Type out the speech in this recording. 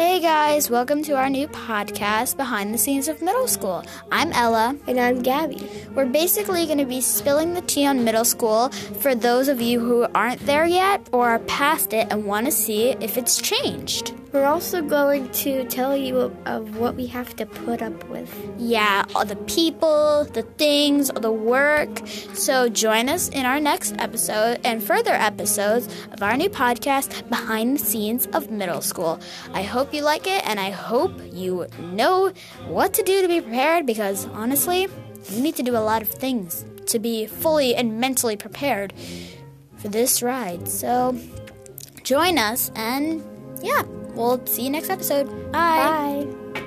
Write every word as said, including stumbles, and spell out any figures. Hey guys, welcome to our new podcast, Behind the Scenes of Middle School. I'm Ella. And I'm Gabby. We're basically going to be spilling the tea on middle school for those of you who aren't there yet or are past it and want to see if it's changed. We're also going to tell you of what we have to put up with. Yeah, all the people, the things, all the work. So join us in our next episode and further episodes of our new podcast, Behind the Scenes of Middle School. I hope you like it, and I hope you know what to do to be prepared, because honestly, you need to do a lot of things to be fully and mentally prepared for this ride. So join us, and yeah. We'll see you next episode. Bye. Bye.